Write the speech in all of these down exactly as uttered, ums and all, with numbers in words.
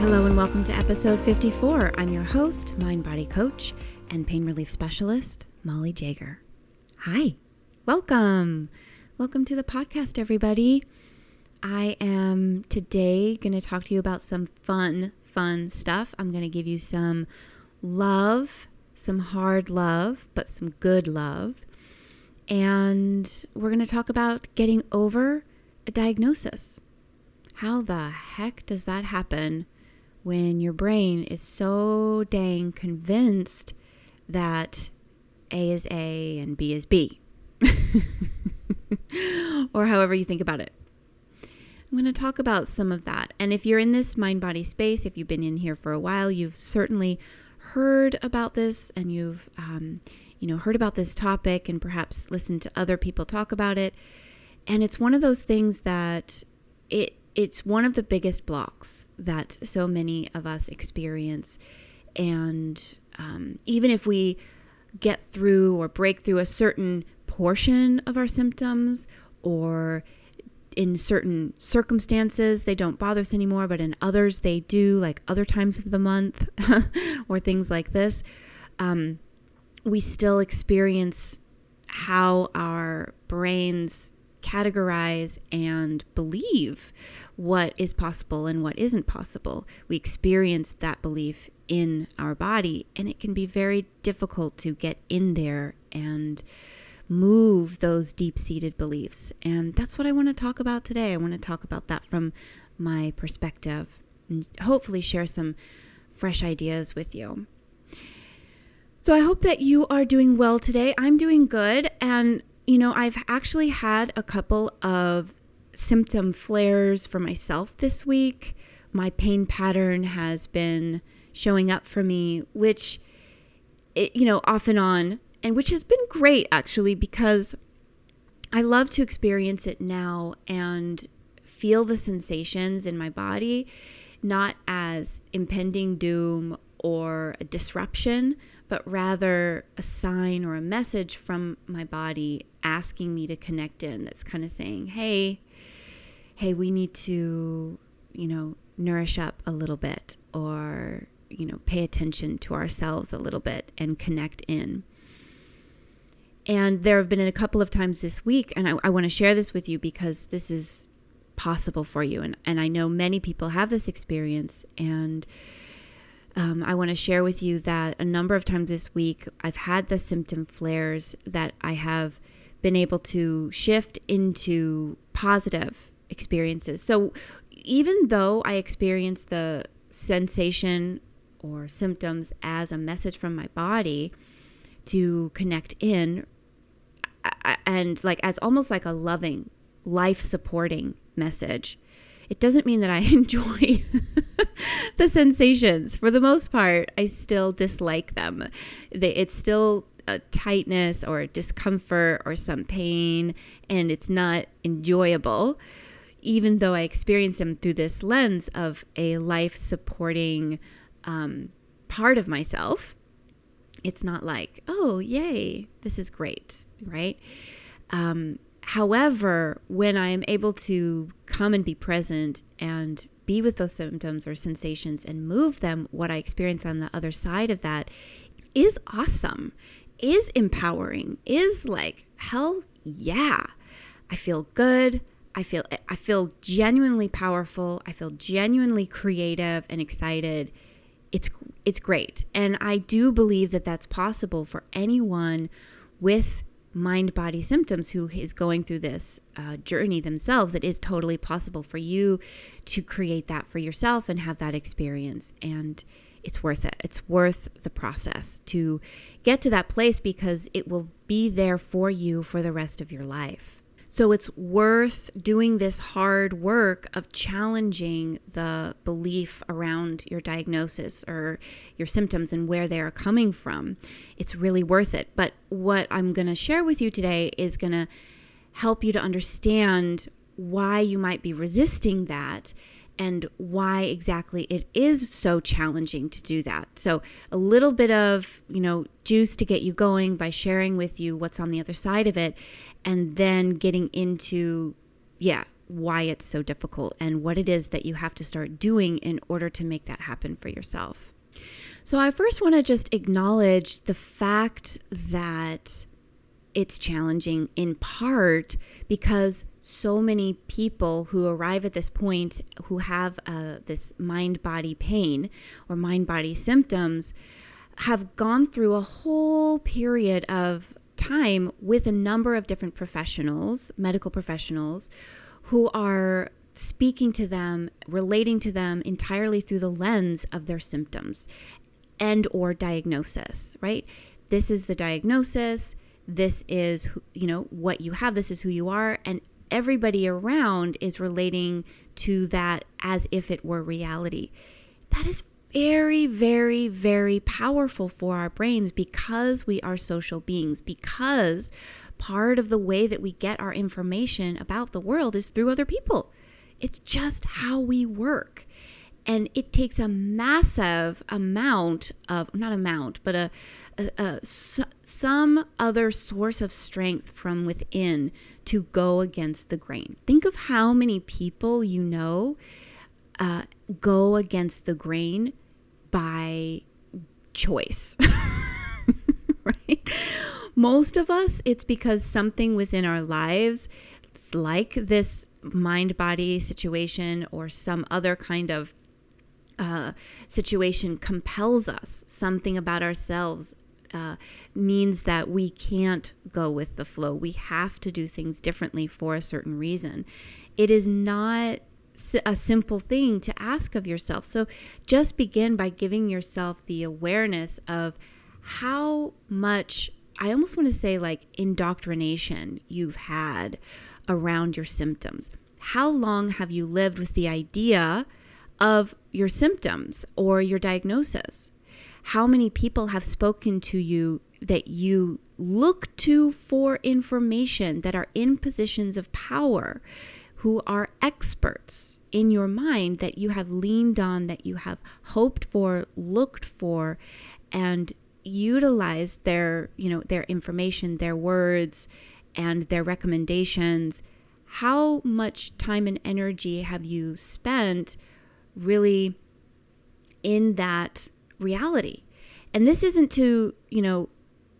Hello and welcome to episode fifty-four. I'm your host, mind-body coach, and pain relief specialist, Molly Jager. Hi, welcome. Welcome to the podcast, everybody. I am today going to talk to you about some fun, fun stuff. I'm going to give you some love, some hard love, but some good love. And we're going to talk about getting over a diagnosis. How the heck does that happen when your brain is so dang convinced that A is A and B is B, or however you think about it? I'm going to talk about some of that. And if you're in this mind-body space, if you've been in here for a while, you've certainly heard about this, and you've um, you know, heard about this topic and perhaps listened to other people talk about it. And it's one of those things that it it's one of the biggest blocks that so many of us experience. And Um, even if we get through or break through a certain portion of our symptoms, or in certain circumstances they don't bother us anymore, but in others they do, like other times of the month or things like this, um, we still experience how our brains categorize and believe what is possible and what isn't possible. We experience that belief in our body, and it can be very difficult to get in there and move those deep-seated beliefs. And that's what I want to talk about today. I want to talk about that from my perspective and hopefully share some fresh ideas with you. So I hope that you are doing well today. I'm doing good, and you know, I've actually had a couple of symptom flares for myself this week. My pain pattern has been showing up for me, which, it, you know, off and on, and which has been great, actually, because I love to experience it now and feel the sensations in my body, not as impending doom or a disruption, but rather a sign or a message from my body asking me to connect in. That's kind of saying, hey, hey, we need to, you know, nourish up a little bit, or, you know, pay attention to ourselves a little bit and connect in. And there have been a couple of times this week, and I, I want to share this with you because this is possible for you. And, and I know many people have this experience, and Um, I want to share with you that a number of times this week, I've had the symptom flares that I have been able to shift into positive experiences. So even though I experience the sensation or symptoms as a message from my body to connect in, and like as almost like a loving, life-supporting message, it doesn't mean that I enjoy the sensations. For the most part, I still dislike them. They, it's still a tightness or a discomfort or some pain, and it's not enjoyable, even though I experience them through this lens of a life-supporting um, part of myself. It's not like, oh, yay, this is great, right? Um, However, when I am able to come and be present and be with those symptoms or sensations and move them, what I experience on the other side of that is awesome, is empowering, is like, hell yeah. I feel good. I feel I feel genuinely powerful. I feel genuinely creative and excited. It's it's great. And I do believe that that's possible for anyone with mind-body symptoms who is going through this uh, journey themselves. It is totally possible for you to create that for yourself and have that experience. And it's worth it. It's worth the process to get to that place, because it will be there for you for the rest of your life. So it's worth doing this hard work of challenging the belief around your diagnosis or your symptoms and where they are coming from. It's really worth it. But what I'm going to share with you today is going to help you to understand why you might be resisting that and why exactly it is so challenging to do that. So a little bit of, you know, juice to get you going by sharing with you what's on the other side of it, and then getting into, yeah, why it's so difficult and what it is that you have to start doing in order to make that happen for yourself. So I first want to just acknowledge the fact that it's challenging in part because so many people who arrive at this point who have uh, this mind-body pain or mind-body symptoms have gone through a whole period of time with a number of different professionals, medical professionals, who are speaking to them, relating to them entirely through the lens of their symptoms and or diagnosis, right? This is the diagnosis. This is, you know, what you have. This is who you are. And everybody around is relating to that as if it were reality. That is very, very, very powerful for our brains because we are social beings, because part of the way that we get our information about the world is through other people. It's just how we work. And it takes a massive amount of, not amount, but a, a, a s- some other source of strength from within to go against the grain. Think of how many people you know uh, go against the grain by choice, right? Most of us, it's because something within our lives, like this mind-body situation or some other kind of Uh, situation compels us. Something about ourselves uh, means that we can't go with the flow. We have to do things differently for a certain reason. It is not a simple thing to ask of yourself. So just begin by giving yourself the awareness of how much, I almost want to say like indoctrination you've had around your symptoms. How long have you lived with the idea of your symptoms or your diagnosis? How many people have spoken to you that you look to for information, that are in positions of power, who are experts in your mind, that you have leaned on, that you have hoped for, looked for, and utilized their, you know, their information, their words, and their recommendations? How much time and energy have you spent really in that reality? And this isn't to, you know,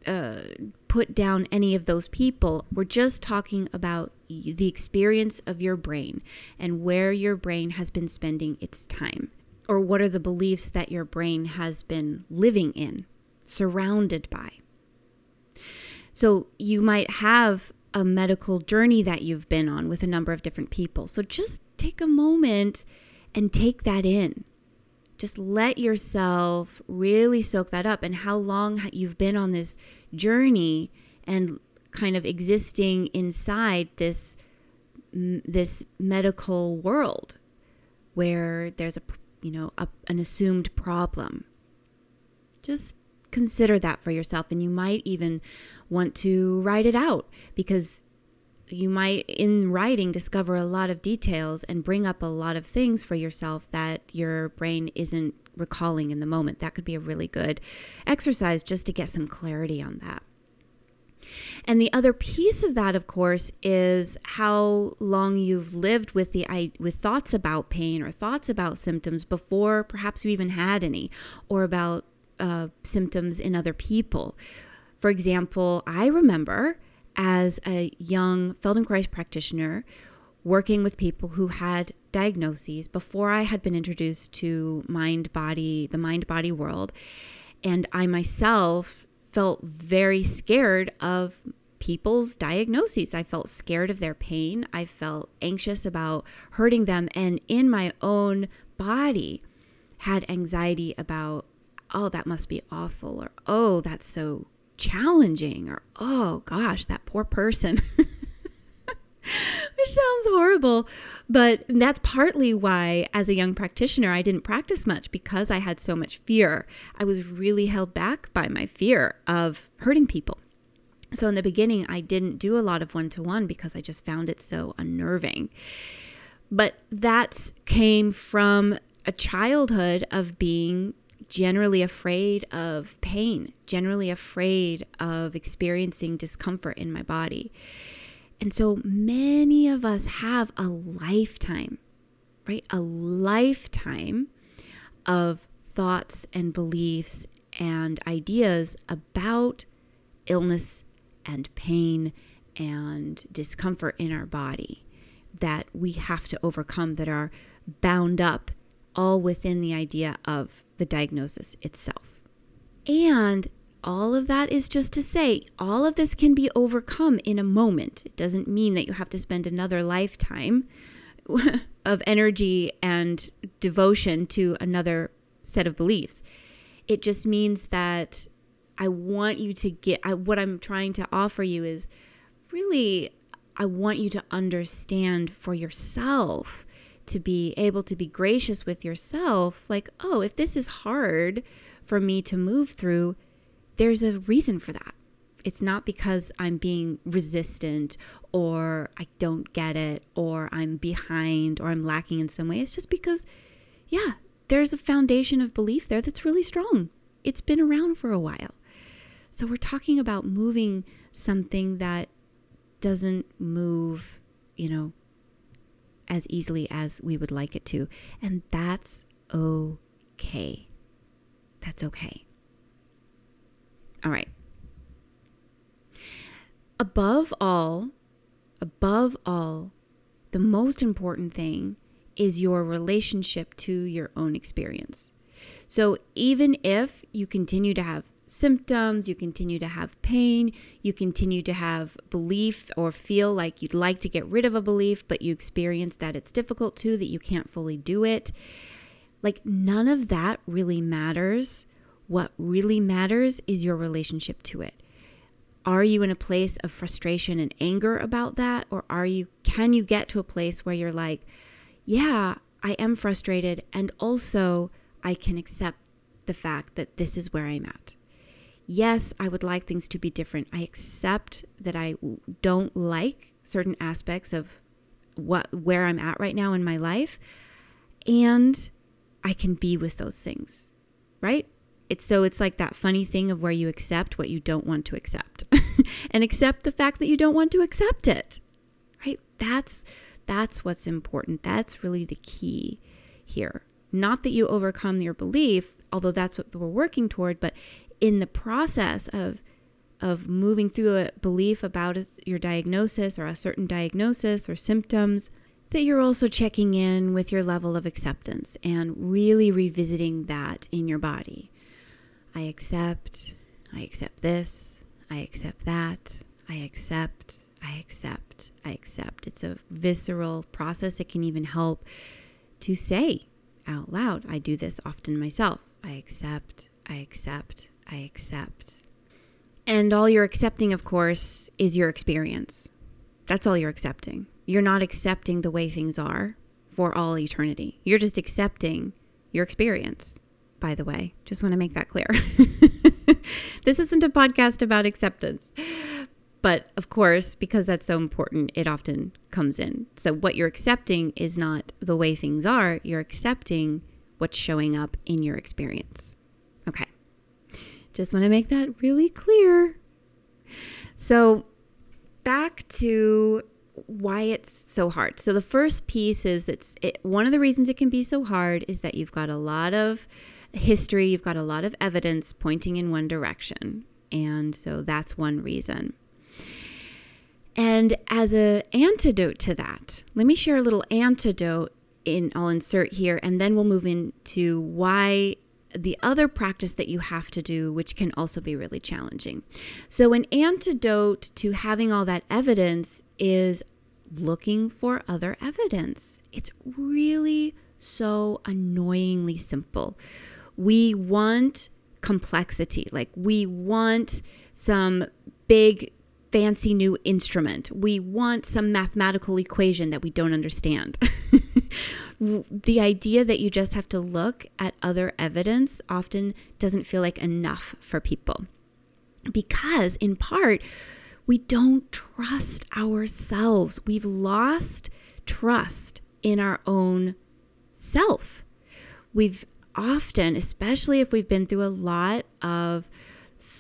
uh, put down any of those people. We're just talking about the experience of your brain and where your brain has been spending its time, or what are the beliefs that your brain has been living in, surrounded by. So you might have a medical journey that you've been on with a number of different people. So just take a moment and take that in. Just let yourself really soak that up, and how long you've been on this journey and kind of existing inside this, this medical world where there's a, you know, a, an assumed problem. Just consider that for yourself, and you might even want to write it out, because you might, in writing, discover a lot of details and bring up a lot of things for yourself that your brain isn't recalling in the moment. That could be a really good exercise just to get some clarity on that. And the other piece of that, of course, is how long you've lived with the with thoughts about pain or thoughts about symptoms before perhaps you even had any, or about uh, symptoms in other people. For example, I remember as a young Feldenkrais practitioner working with people who had diagnoses before I had been introduced to mind-body, the mind-body world. And I myself felt very scared of people's diagnoses. I felt scared of their pain. I felt anxious about hurting them. And in my own body, had anxiety about, oh, that must be awful, or, oh, that's so challenging, or, oh gosh, that poor person. which sounds horrible, but that's partly why as a young practitioner, I didn't practice much because I had so much fear. I was really held back by my fear of hurting people. So in the beginning, I didn't do a lot of one-to-one because I just found it so unnerving. But that came from a childhood of being generally afraid of pain, generally afraid of experiencing discomfort in my body. And so many of us have a lifetime, right? A lifetime of thoughts and beliefs and ideas about illness and pain and discomfort in our body that we have to overcome, that are bound up all within the idea of the diagnosis itself. And all of that is just to say, all of this can be overcome in a moment. It doesn't mean that you have to spend another lifetime of energy and devotion to another set of beliefs. It just means that I want you to get, I, what I'm trying to offer you is really, I want you to understand for yourself, to be able to be gracious with yourself, like, oh, if this is hard for me to move through, there's a reason for that. It's not because I'm being resistant or I don't get it or I'm behind or I'm lacking in some way. It's just because, yeah, there's a foundation of belief there that's really strong. It's been around for a while. So we're talking about moving something that doesn't move, you know, as easily as we would like it to. And that's okay. That's okay. All right. Above all, above all, the most important thing is your relationship to your own experience. So even if you continue to have symptoms, you continue to have pain, you continue to have belief or feel like you'd like to get rid of a belief, but you experience that it's difficult to, that you can't fully do it. Like, none of that really matters. What really matters is your relationship to it. Are you in a place of frustration and anger about that? Or are you, can you get to a place where you're like, yeah, I am frustrated, and also I can accept the fact that this is where I'm at. Yes, I would like things to be different. I accept that I don't like certain aspects of what where I'm at right now in my life, and I can be with those things, right? It's so it's like that funny thing of where you accept what you don't want to accept and accept the fact that you don't want to accept it, right? That's that's what's important. That's really the key here. Not that you overcome your belief, although that's what we're working toward, but in the process of of moving through a belief about a, your diagnosis or a certain diagnosis or symptoms, that you're also checking in with your level of acceptance and really revisiting that in your body. I accept, I accept this, I accept that, I accept, I accept, I accept. It's a visceral process. It can even help to say out loud. I do this often myself. I accept, I accept, I accept. And all you're accepting, of course, is your experience. That's all you're accepting. You're not accepting the way things are for all eternity. You're just accepting your experience, by the way. Just want to make that clear. This isn't a podcast about acceptance. But of course, because that's so important, it often comes in. So what you're accepting is not the way things are. You're accepting what's showing up in your experience. Okay. Just want to make that really clear. So back to why it's so hard. So the first piece is it's it, one of the reasons it can be so hard is that you've got a lot of history, you've got a lot of evidence pointing in one direction. And so that's one reason. And as an antidote to that, let me share a little antidote in I'll insert here, and then we'll move into why the other practice that you have to do, which can also be really challenging. So an antidote to having all that evidence is looking for other evidence. It's really so annoyingly simple. We want complexity. Like, we want some big fancy new instrument. We want some mathematical equation that we don't understand. The idea that you just have to look at other evidence often doesn't feel like enough for people, because in part, we don't trust ourselves. We've lost trust in our own self. We've often, especially if we've been through a lot of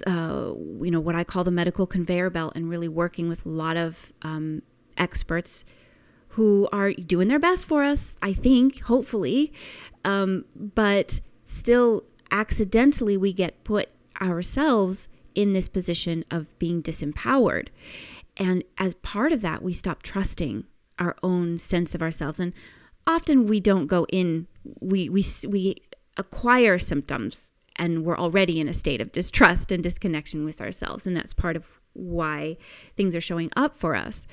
Uh, you know, what I call the medical conveyor belt, and really working with a lot of um, experts who are doing their best for us, I think, hopefully, um, but still accidentally we get put ourselves in this position of being disempowered. And as part of that, we stop trusting our own sense of ourselves. And often we don't go in, we, we, we acquire symptoms, and we're already in a state of distrust and disconnection with ourselves. And that's part of why things are showing up for us.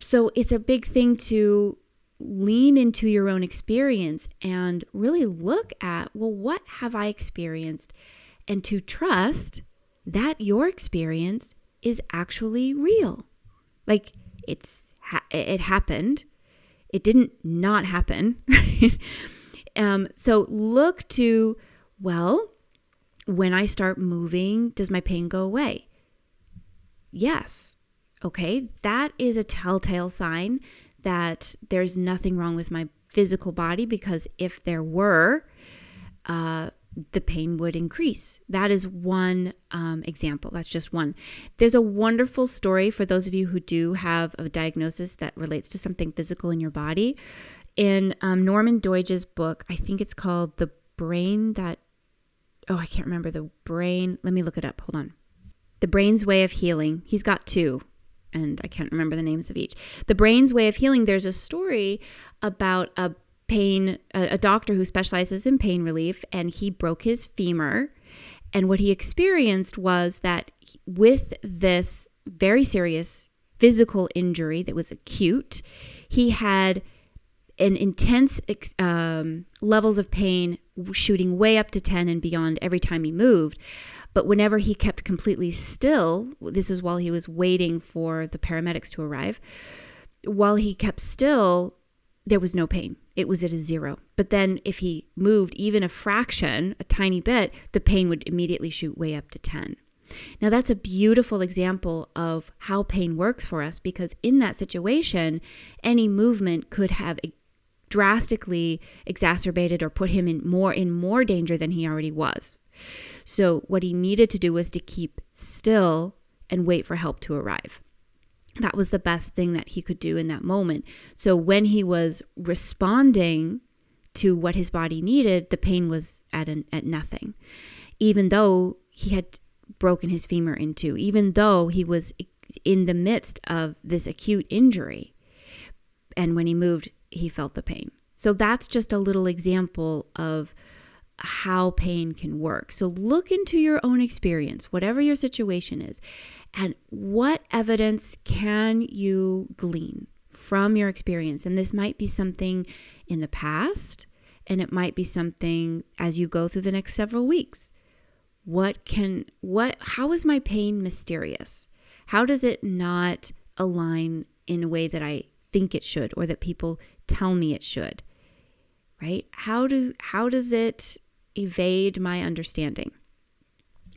So it's a big thing to lean into your own experience and really look at, well, what have I experienced? And to trust that your experience is actually real. Like it's it happened. It didn't not happen. Right? Um, so look to... Well, when I start moving, does my pain go away? Yes. Okay, that is a telltale sign that there's nothing wrong with my physical body, because if there were, uh, the pain would increase. That is one um, example. That's just one. There's a wonderful story for those of you who do have a diagnosis that relates to something physical in your body. In um, Norman Doidge's book, I think it's called The Brain that... Oh, I can't remember the brain. Let me look it up. Hold on. The Brain's Way of Healing. He's got two, and I can't remember the names of each. The Brain's Way of Healing, there's a story about a pain, a, a doctor who specializes in pain relief, and he broke his femur. And what he experienced was that with this very serious physical injury that was acute, he had an intense um, levels of pain shooting way up to ten and beyond every time he moved. But whenever he kept completely still, this was while he was waiting for the paramedics to arrive, while he kept still, there was no pain. It was at a zero. But then if he moved even a fraction, a tiny bit, the pain would immediately shoot way up to ten. Now that's a beautiful example of how pain works for us, because in that situation, any movement could have drastically exacerbated or put him in more in more danger than he already was. So what he needed to do was to keep still and wait for help to arrive. That was the best thing that he could do in that moment. So when he was responding to what his body needed, the pain was at an, at nothing, even though he had broken his femur in two, even though he was in the midst of this acute injury. And when he moved, he felt the pain. So that's just a little example of how pain can work. So look into your own experience, whatever your situation is, and what evidence can you glean from your experience? And this might be something in the past, and it might be something as you go through the next several weeks. What can, what, how is my pain mysterious? How does it not align in a way that I think it should, or that people tell me it should, right? How do, how does it evade my understanding?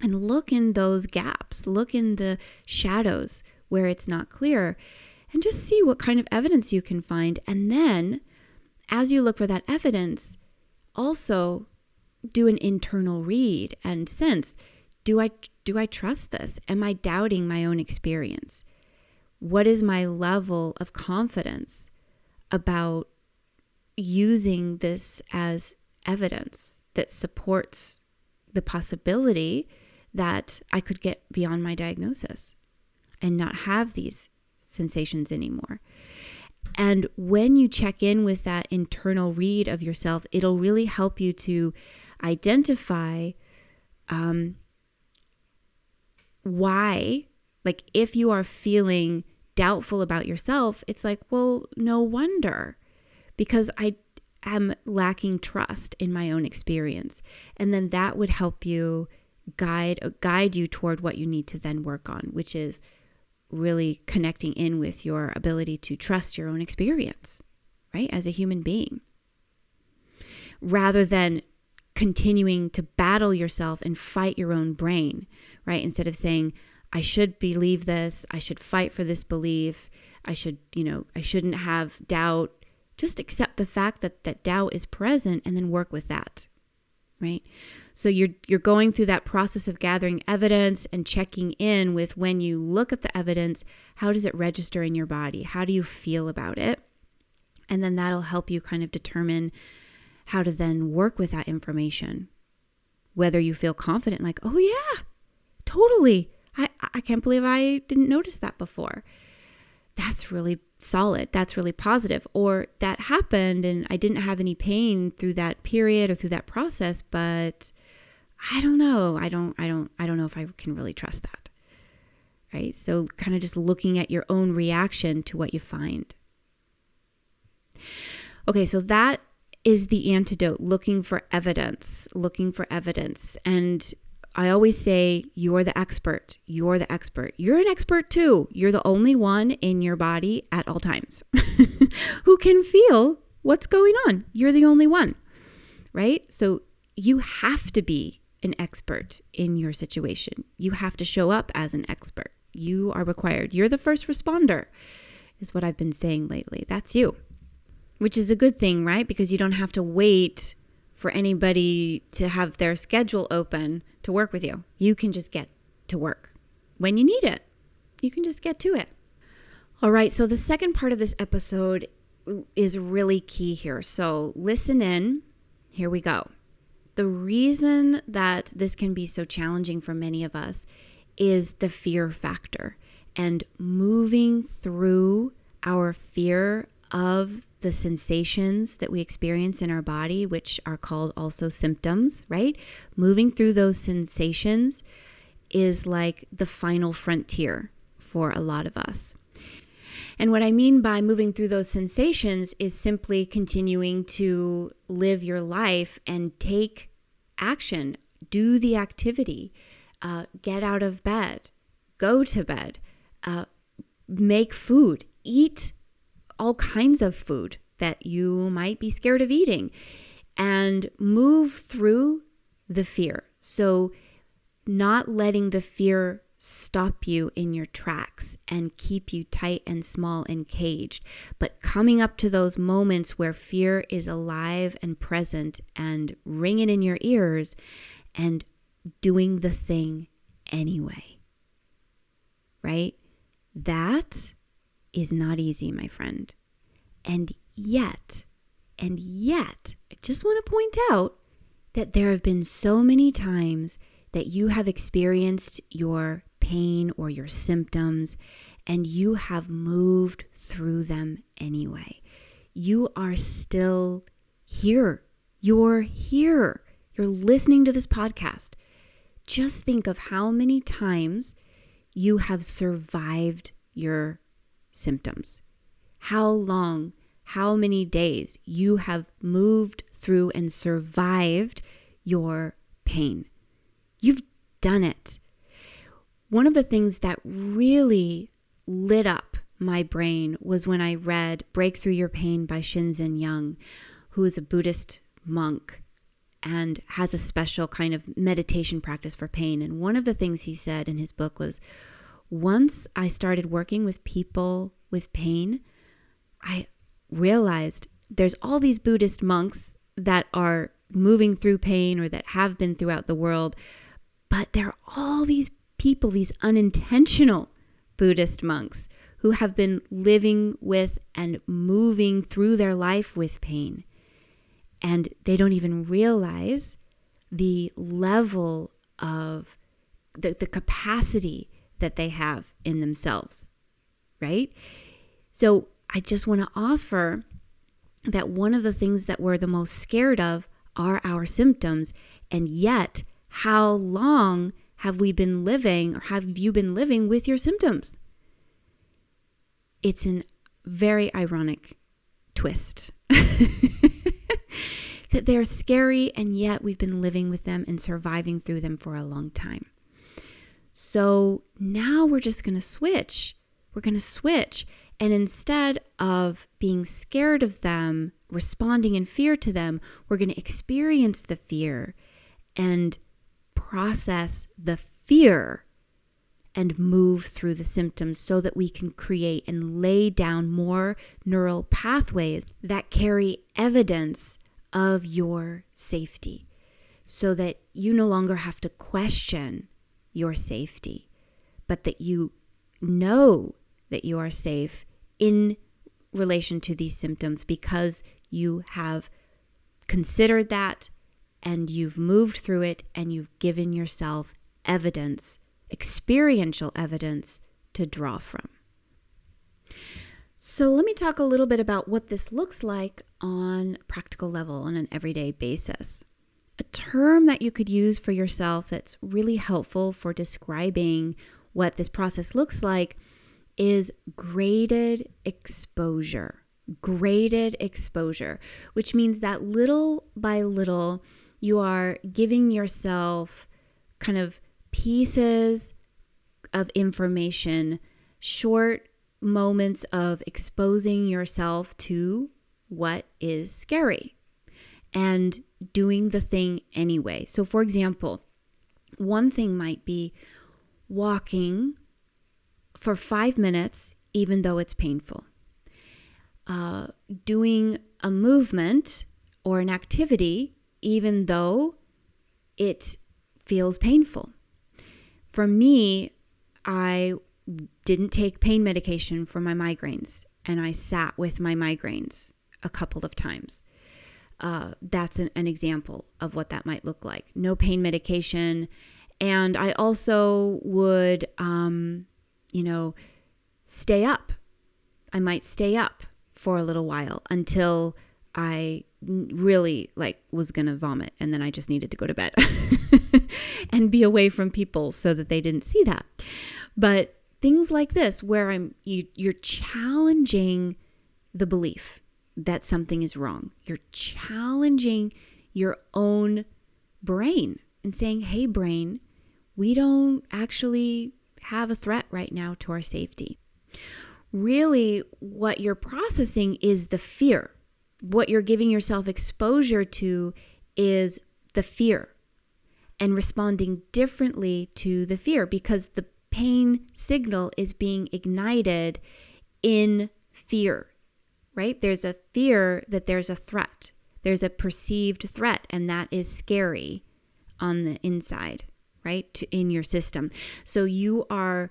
And look in those gaps, look in the shadows where it's not clear, and just see what kind of evidence you can find. And then as you look for that evidence, also do an internal read and sense, do I, do I trust this? Am I doubting my own experience? What is my level of confidence about using this as evidence that supports the possibility that I could get beyond my diagnosis and not have these sensations anymore? And when you check in with that internal read of yourself, it'll really help you to identify um, why, like if you are feeling doubtful about yourself, it's like, well, no wonder, because I am lacking trust in my own experience. And then that would help you guide guide you toward what you need to then work on, which is really connecting in with your ability to trust your own experience, right? As a human being, rather than continuing to battle yourself and fight your own brain, right? Instead of saying, I should believe this, I should fight for this belief, I should, you know, I shouldn't have doubt. Just accept the fact that that doubt is present and then work with that, right? So you're you're going through that process of gathering evidence and checking in with, when you look at the evidence, how does it register in your body? How do you feel about it? And then that'll help you kind of determine how to then work with that information. Whether you feel confident, like, oh yeah, totally. I, I can't believe I didn't notice that before. That's really solid. That's really positive. Or that happened and I didn't have any pain through that period or through that process, but I don't know. I don't, I don't, I don't know if I can really trust that. Right? So kind of just looking at your own reaction to what you find. Okay. So that is the antidote, looking for evidence, looking for evidence. And I always say, you're the expert. You're the expert. You're an expert too. You're the only one in your body at all times who can feel what's going on. You're the only one, right? So you have to be an expert in your situation. You have to show up as an expert. You are required. You're the first responder, is what I've been saying lately. That's you, which is a good thing, right? Because you don't have to wait for anybody to have their schedule open to work with you. You can just get to work when you need it. You can just get to it. All right, so the second part of this episode is really key here. So listen in. Here we go. The reason that this can be so challenging for many of us is the fear factor, and moving through our fear of the sensations that we experience in our body, which are called also symptoms, right? Moving through those sensations is like the final frontier for a lot of us. And what I mean by moving through those sensations is simply continuing to live your life and take action, do the activity, uh, get out of bed, go to bed, uh, make food, eat all kinds of food that you might be scared of eating, and move through the fear. So not letting the fear stop you in your tracks and keep you tight and small and caged, but coming up to those moments where fear is alive and present and ringing in your ears, and doing the thing anyway, right? That is not easy, my friend. And yet, and yet, I just want to point out that there have been so many times that you have experienced your pain or your symptoms, and you have moved through them anyway. You are still here. You're here. You're listening to this podcast. Just think of how many times you have survived your symptoms, how long, how many days you have moved through and survived your pain. You've done it. One of the things that really lit up my brain was when I read Break Through Your Pain by Shinzen Young, who is a Buddhist monk and has a special kind of meditation practice for pain. And one of the things he said in his book was, once I started working with people with pain, I realized there's all these Buddhist monks that are moving through pain or that have been throughout the world, but there are all these people, these unintentional Buddhist monks who have been living with and moving through their life with pain. And they don't even realize the level of the, the capacity that they have in themselves, right? So I just want to offer that one of the things that we're the most scared of are our symptoms. And yet, how long have we been living, or have you been living with your symptoms? It's a very ironic twist that they're scary, and yet we've been living with them and surviving through them for a long time. So now we're just going to switch we're going to switch. And instead of being scared of them, responding in fear to them, we're going to experience the fear and process the fear and move through the symptoms so that we can create and lay down more neural pathways that carry evidence of your safety so that you no longer have to question your safety, but that you know that you are safe in relation to these symptoms because you have considered that and you've moved through it and you've given yourself evidence, experiential evidence to draw from. So let me talk a little bit about what this looks like on a practical level on an everyday basis. A term that you could use for yourself that's really helpful for describing what this process looks like is graded exposure, graded exposure, which means that little by little, you are giving yourself kind of pieces of information, short moments of exposing yourself to what is scary and doing the thing anyway. So for example, one thing might be walking for five minutes, even though it's painful. Uh, doing a movement or an activity, even though it feels painful. For me, I didn't take pain medication for my migraines, and I sat with my migraines a couple of times. Uh, that's an, an example of what that might look like. No pain medication. And I also would... Um, You know, stay up. I might stay up for a little while until I really like was going to vomit, and then I just needed to go to bed and be away from people so that they didn't see that. But things like this where I'm you, you're challenging the belief that something is wrong. You're challenging your own brain and saying, "Hey brain, we don't actually have a threat right now to our safety." Really, what you're processing is the fear. What you're giving yourself exposure to is the fear and responding differently to the fear because the pain signal is being ignited in fear, right? There's a fear that there's a threat. There's a perceived threat, and that is scary on the inside, right, in your system. So you are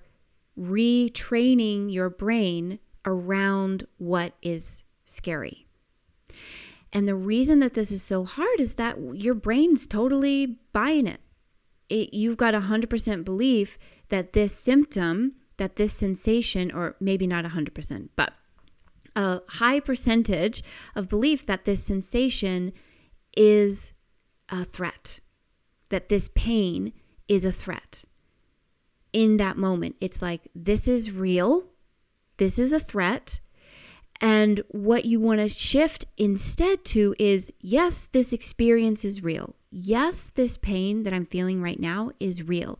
retraining your brain around what is scary. And the reason that this is so hard is that your brain's totally buying it. it you've got one hundred percent belief that this symptom, that this sensation, or maybe not one hundred percent, but a high percentage of belief that this sensation is a threat, that this pain is a threat. In that moment, it's like, this is real. This is a threat. And what you want to shift instead to is, yes, this experience is real. Yes, this pain that I'm feeling right now is real.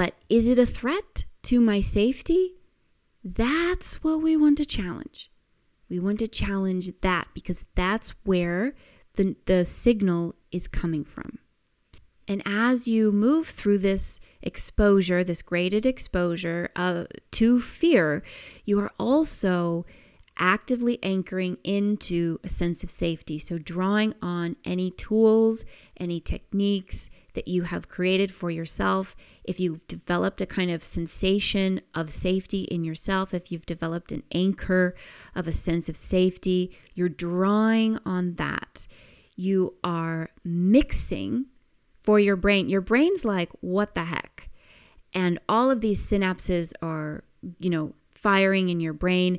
But is it a threat to my safety? That's what we want to challenge. We want to challenge that because that's where the, the signal is coming from. And as you move through this exposure, this graded exposure uh, to fear, you are also actively anchoring into a sense of safety. So drawing on any tools, any techniques that you have created for yourself. If you've developed a kind of sensation of safety in yourself, if you've developed an anchor of a sense of safety, you're drawing on that. You are mixing for your brain. Your brain's like, what the heck? And all of these synapses are, you know, firing in your brain,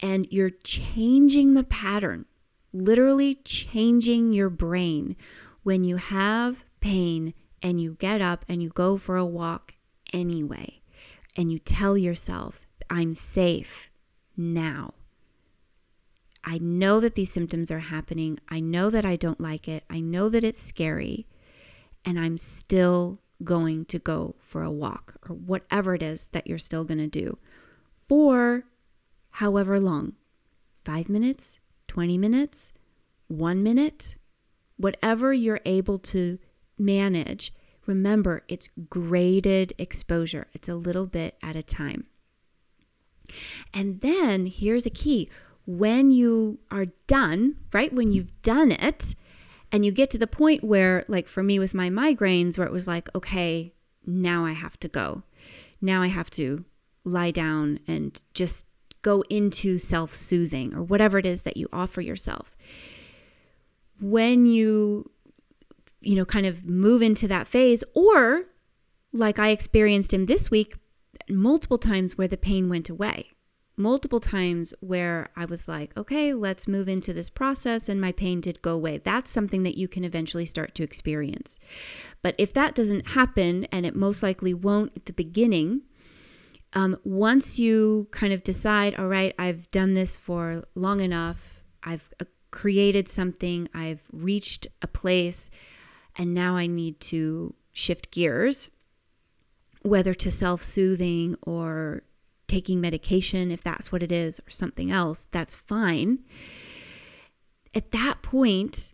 and you're changing the pattern, literally changing your brain. When you have pain and you get up and you go for a walk anyway, and you tell yourself, I'm safe now. I know that these symptoms are happening. I know that I don't like it. I know that it's scary. And I'm still going to go for a walk or whatever it is that you're still going to do for however long, five minutes, twenty minutes, one minute, whatever you're able to manage. Remember, it's graded exposure. It's a little bit at a time. And then here's a key. When you are done, right? When you've done it and you get to the point where, like for me with my migraines, where it was like, okay, now I have to go. Now I have to lie down and just go into self-soothing or whatever it is that you offer yourself. When you, you know, kind of move into that phase, or like I experienced in this week, multiple times where the pain went away, multiple times where I was like, okay, let's move into this process, and my pain did go away. That's something that you can eventually start to experience. But if that doesn't happen, and it most likely won't at the beginning, um, once you kind of decide, all right, I've done this for long enough, I've uh, created something, I've reached a place, and now I need to shift gears, whether to self-soothing or taking medication, if that's what it is, or something else, that's fine. At that point,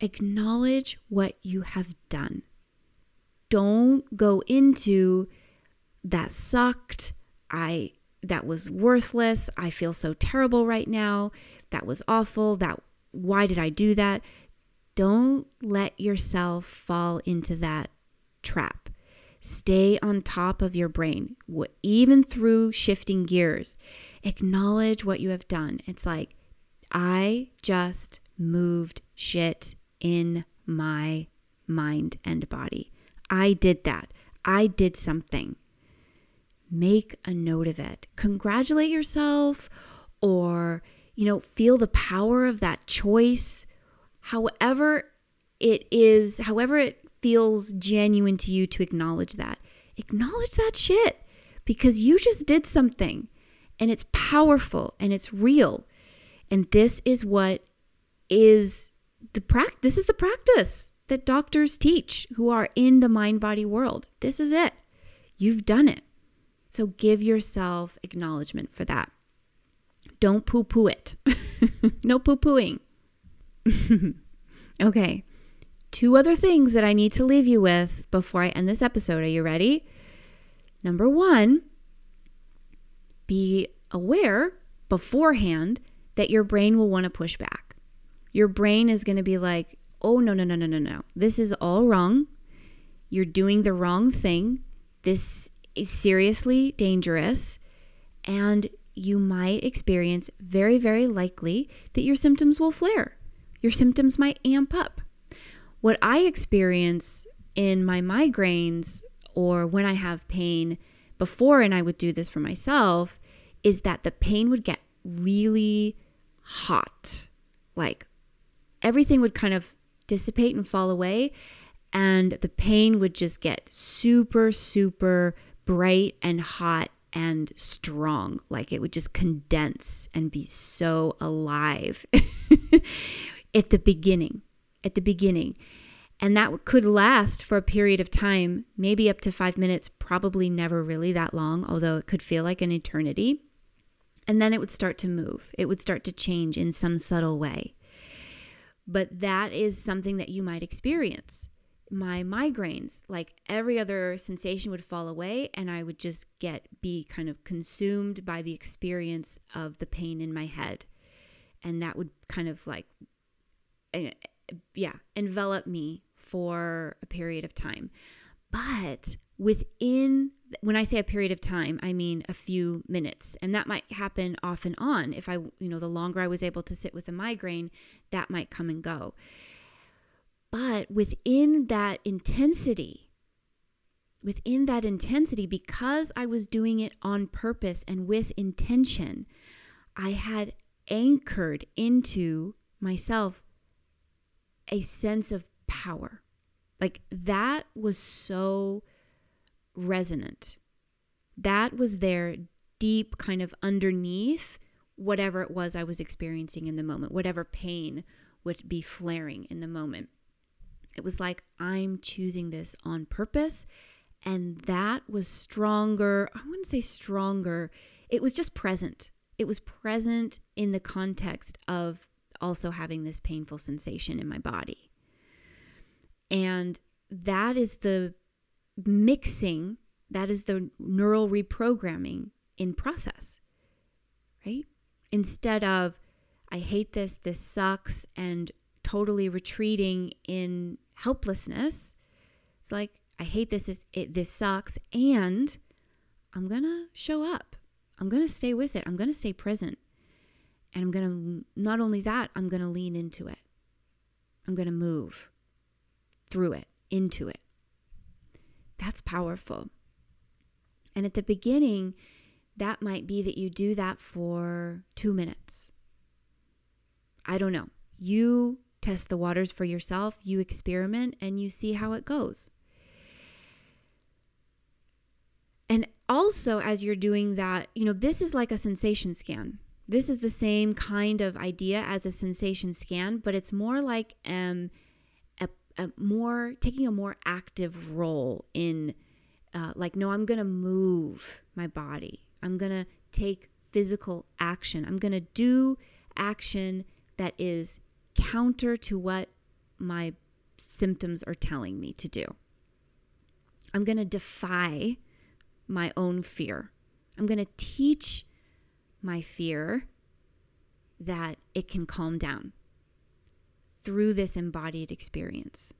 acknowledge what you have done. Don't go into that sucked, I that was worthless, I feel so terrible right now, that was awful, that why did I do that? Don't let yourself fall into that trap. Stay on top of your brain, even through shifting gears. Acknowledge what you have done. It's like, I just moved shit in my mind and body. I did that. I did something. Make a note of it. Congratulate yourself, or, you know, feel the power of that choice. However it is, however it feels genuine to you to acknowledge that. Acknowledge that shit, because you just did something, and it's powerful and it's real. And this is what is the practice. This is the practice that doctors teach who are in the mind-body world. This is it. You've done it. So give yourself acknowledgement for that. Don't poo-poo it. No poo-pooing. Okay. Two other things that I need to leave you with before I end this episode. Are you ready? Number one, be aware beforehand that your brain will want to push back. Your brain is going to be like, oh, no, no, no, no, no, no. This is all wrong. You're doing the wrong thing. This is seriously dangerous. And you might experience very, very likely that your symptoms will flare. Your symptoms might amp up. What I experience in my migraines, or when I have pain before, and I would do this for myself, is that the pain would get really hot. Like everything would kind of dissipate and fall away, and the pain would just get super, super bright and hot and strong. Like it would just condense and be so alive at the beginning. At the beginning. And that could last for a period of time, maybe up to five minutes, probably never really that long, although it could feel like an eternity. And then it would start to move. It would start to change in some subtle way. But that is something that you might experience. My migraines, like every other sensation would fall away, and I would just get, be kind of consumed by the experience of the pain in my head. And that would kind of like, yeah, envelop me for a period of time. But within, when I say a period of time, I mean a few minutes. And that might happen off and on. If I, you know, the longer I was able to sit with a migraine, that might come and go. But within that intensity, within that intensity, because I was doing it on purpose and with intention, I had anchored into myself a sense of power. Like that was so resonant. That was there deep kind of underneath whatever it was I was experiencing in the moment, whatever pain would be flaring in the moment. It was like, I'm choosing this on purpose. And that was stronger. I wouldn't say stronger. it was just present. It was present in the context of also having this painful sensation in my body. And that is the mixing, that is the neural reprogramming in process, right? Instead of, I hate this, this sucks, and totally retreating in helplessness, it's like, I hate this, it, it, this sucks, and I'm going to show up. I'm going to stay with it. I'm going to stay present. And I'm going to, not only that, I'm going to lean into it. I'm going to move through it, into it. That's powerful. And at the beginning, that might be that you do that for two minutes. I don't know. You test the waters for yourself, you experiment, and you see how it goes. And also, as you're doing that, you know, this is like a sensation scan. This is the same kind of idea as a sensation scan, but it's more like um, a, a more taking a more active role in uh, like, no, I'm going to move my body. I'm going to take physical action. I'm going to do action that is counter to what my symptoms are telling me to do. I'm going to defy my own fear. I'm going to teach my fear that it can calm down through this embodied experience.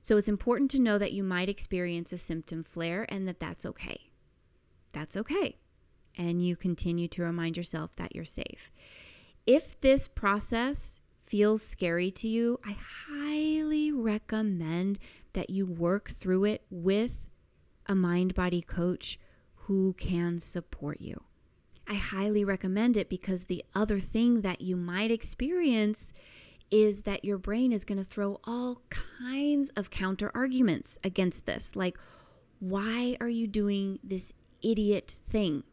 So it's important to know that you might experience a symptom flare and that that's okay. That's okay. And you continue to remind yourself that you're safe. If this process feels scary to you, I highly recommend that you work through it with a mind-body coach who can support you. I highly recommend it because the other thing that you might experience is that your brain is going to throw all kinds of counter arguments against this. Like, why are you doing this idiot thing?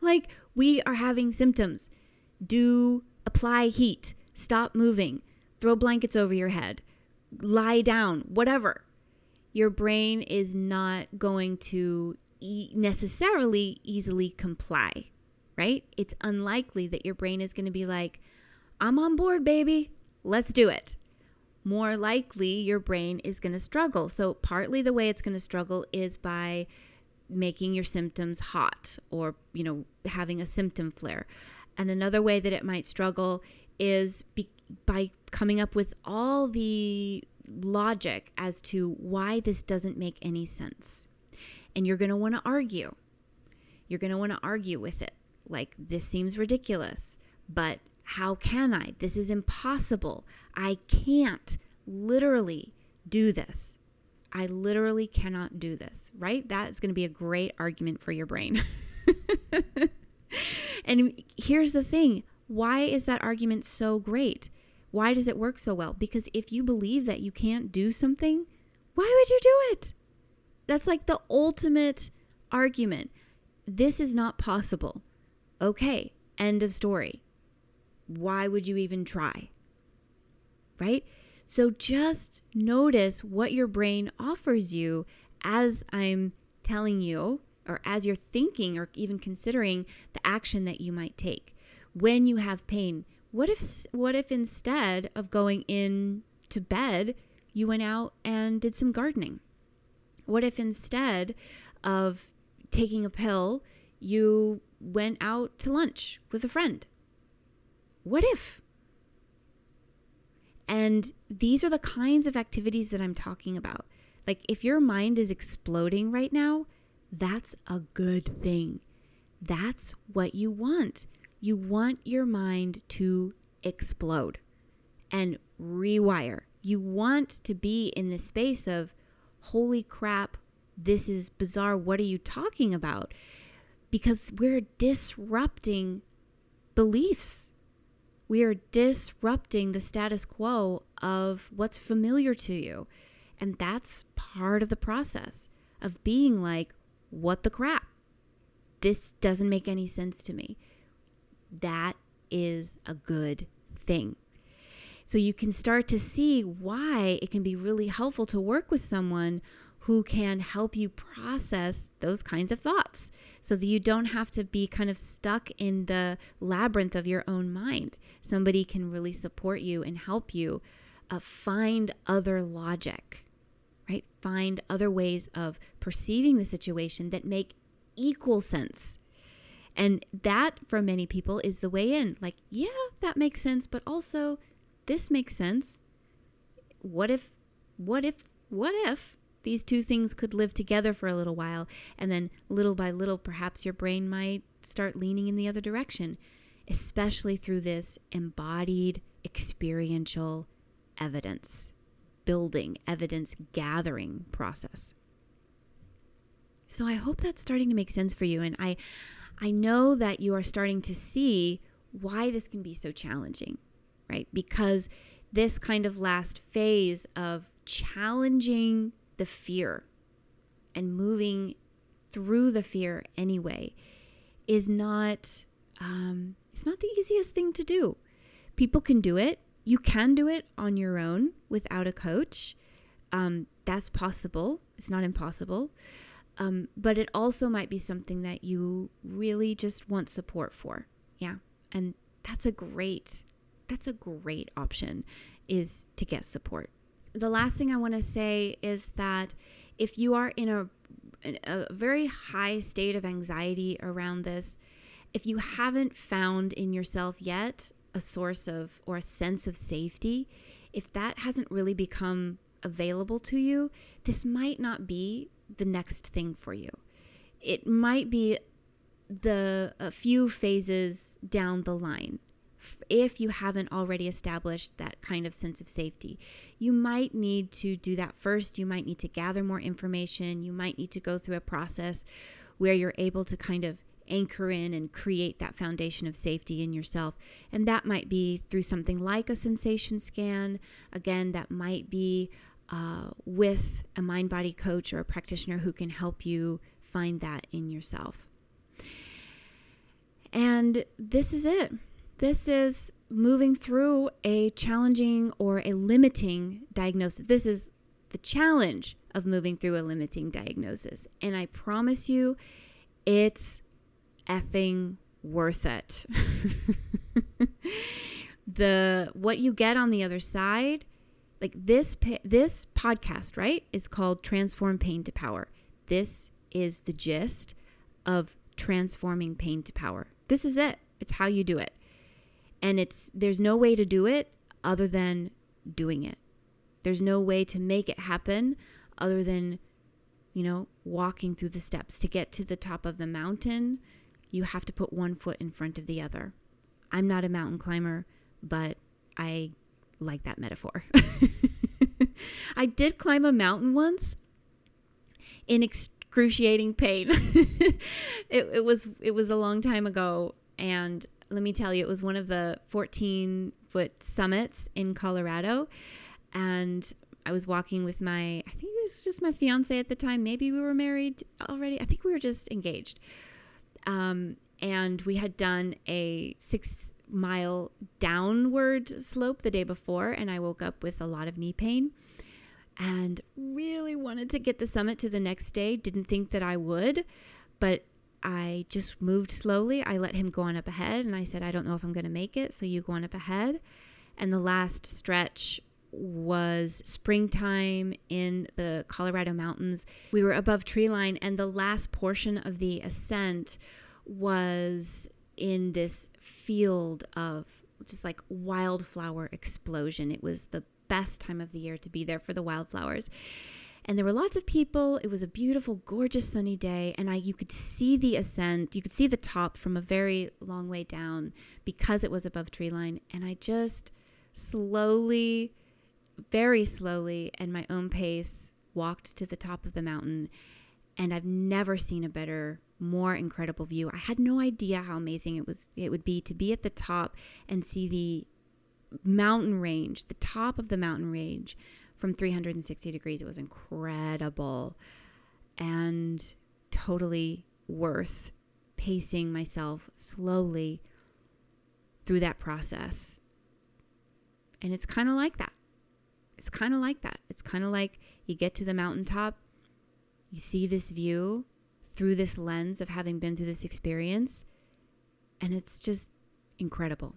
Like, we are having symptoms. Do apply heat, stop moving, throw blankets over your head, lie down, whatever. Your brain is not going to e- necessarily easily comply, right? It's unlikely that your brain is going to be like, I'm on board, baby, let's do it. More likely, your brain is going to struggle. So partly the way it's going to struggle is by making your symptoms hot or, you know, having a symptom flare. And another way that it might struggle is be- by coming up with all the logic as to why this doesn't make any sense. And you're going to want to argue. You're going to want to argue with it. Like, this seems ridiculous, but how can I? This is impossible. I can't literally do this. I literally cannot do this, right? That is going to be a great argument for your brain. And here's the thing. Why is that argument so great? Why does it work so well? Because if you believe that you can't do something, why would you do it? That's like the ultimate argument. This is not possible. Okay, end of story. Why would you even try? Right? So just notice what your brain offers you as I'm telling you, or as you're thinking or even considering the action that you might take. When you have pain, what if what if instead of going in to bed, you went out and did some gardening? What if instead of taking a pill, you went out to lunch with a friend? What if? And these are the kinds of activities that I'm talking about. Like, if your mind is exploding right now, that's a good thing. That's what you want. You want your mind to explode and rewire. You want to be in the space of, holy crap, this is bizarre. What are you talking about? Because we're disrupting beliefs. We are disrupting the status quo of what's familiar to you. And that's part of the process of being like, what the crap? This doesn't make any sense to me. That is a good thing. So you can start to see why it can be really helpful to work with someone who can help you process those kinds of thoughts so that you don't have to be kind of stuck in the labyrinth of your own mind. Somebody can really support you and help you uh, find other logic, right? Find other ways of perceiving the situation that make equal sense. And that, for many people, is the way in. Like, yeah, that makes sense, but also this makes sense. What if, what if, what if these two things could live together for a little while, and then little by little, perhaps your brain might start leaning in the other direction, especially through this embodied experiential evidence building, evidence gathering process. So I hope that's starting to make sense for you. And I, I know that you are starting to see why this can be so challenging, right? Because this kind of last phase of challenging the fear and moving through the fear anyway is not, um, it's not the easiest thing to do. People can do it. You can do it on your own without a coach. Um, that's possible. It's not impossible. Um, but it also might be something that you really just want support for. Yeah. And that's a great, that's a great option, is to get support. The last thing I want to say is that if you are in a, in a very high state of anxiety around this, if you haven't found in yourself yet a source of, or a sense of safety, if that hasn't really become available to you, this might not be the next thing for you. It might be the a few phases down the line. If you haven't already established that kind of sense of safety, you might need to do that first. You might need to gather more information. You might need to go through a process where you're able to kind of anchor in and create that foundation of safety in yourself. And that might be through something like a sensation scan. Again, that might be uh, with a mind-body coach or a practitioner who can help you find that in yourself. And this is it. This is moving through a challenging or a limiting diagnosis. This is the challenge of moving through a limiting diagnosis. And I promise you, it's effing worth it. The what you get on the other side, like this this podcast, right, is called Transform Pain to Power. This is the gist of transforming pain to power. This is it. It's how you do it. And it's there's no way to do it other than doing it. There's no way to make it happen other than, you know, walking through the steps. To get to the top of the mountain, you have to put one foot in front of the other. I'm not a mountain climber, but I like that metaphor. I did climb a mountain once in excruciating pain. it, it was it was a long time ago, and let me tell you, it was one of the fourteen-foot summits in Colorado, and I was walking with my, I think it was just my fiance at the time. Maybe we were married already. I think we were just engaged. Um, and we had done a six mile downward slope the day before, and I woke up with a lot of knee pain and really wanted to get the summit to the next day. Didn't think that I would, but I just moved slowly. I let him go on up ahead, and I said, I don't know if I'm going to make it, so you go on up ahead. And the last stretch was springtime in the Colorado mountains. We were above tree line, and the last portion of the ascent was in this field of just like wildflower explosion. It was the best time of the year to be there for the wildflowers. And there were lots of people. It was a beautiful, gorgeous sunny day, and I you could see the ascent. You could see the top from a very long way down because it was above tree line. And I just slowly very slowly and my own pace walked to the top of the mountain, and I've never seen a better, more incredible view. I had no idea how amazing it was it would be to be at the top and see the mountain range, the top of the mountain range from three hundred sixty degrees. It was incredible and totally worth pacing myself slowly through that process. And it's kind of like that. It's kind of like that. It's kind of like you get to the mountaintop You see this view through this lens of having been through this experience, and it's just incredible.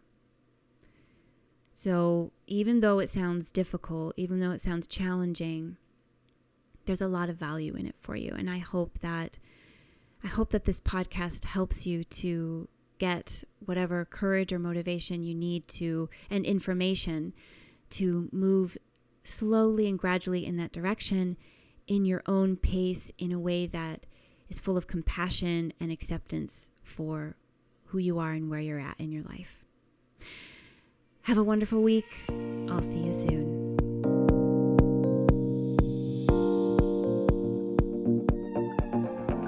So even though it sounds difficult, even though it sounds challenging, there's a lot of value in it for you. And I hope that I hope that this podcast helps you to get whatever courage or motivation you need to, and information to move slowly and gradually in that direction in your own pace, in a way that is full of compassion and acceptance for who you are and where you're at in your life. Have a wonderful week. I'll see you soon.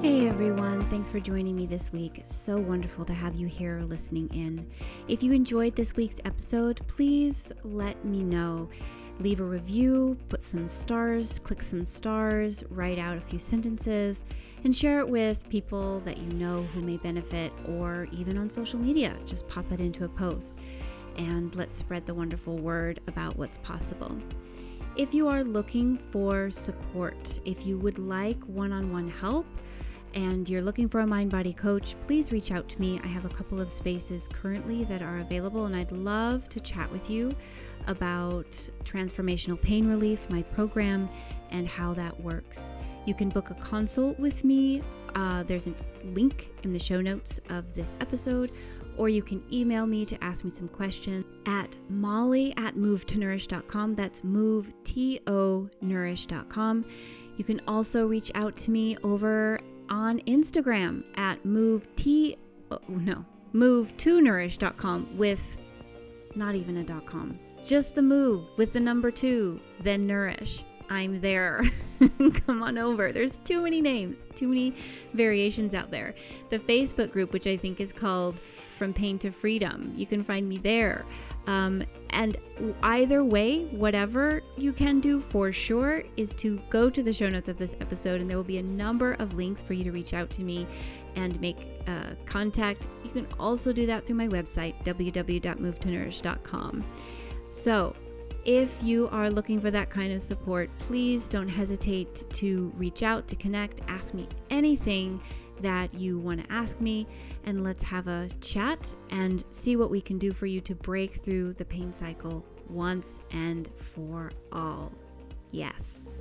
Hey everyone, thanks for joining me this week. So wonderful to have you here listening in. If you enjoyed this week's episode, please let me know. Leave a review, put some stars, click some stars, write out a few sentences, and share it with people that you know who may benefit, or even on social media. Just pop it into a post and let's spread the wonderful word about what's possible. If you are looking for support, if you would like one-on-one help, and you're looking for a mind-body coach, please reach out to me. I have a couple of spaces currently that are available, and I'd love to chat with you about transformational pain relief, my program, and how that works. You can book a consult with me. Uh, there's a link in the show notes of this episode, or you can email me to ask me some questions at molly at move to nourish dot com. That's move, T O, nourish dot com. You can also reach out to me over on Instagram at move t oh, no move to nourish dot com, with not even a dot com, just the move with the number two, then nourish. I'm there. Come on over. There's too many names, too many variations out there. The Facebook group, which I think is called From Pain to Freedom, you can find me there. Um, and either way, whatever you can do for sure is to go to the show notes of this episode, and there will be a number of links for you to reach out to me and make uh, contact. You can also do that through my website, w w w dot move to nourish dot com. So if you are looking for that kind of support, please don't hesitate to reach out, to connect, ask me anything that you want to ask me, and let's have a chat and see what we can do for you to break through the pain cycle once and for all. Yes.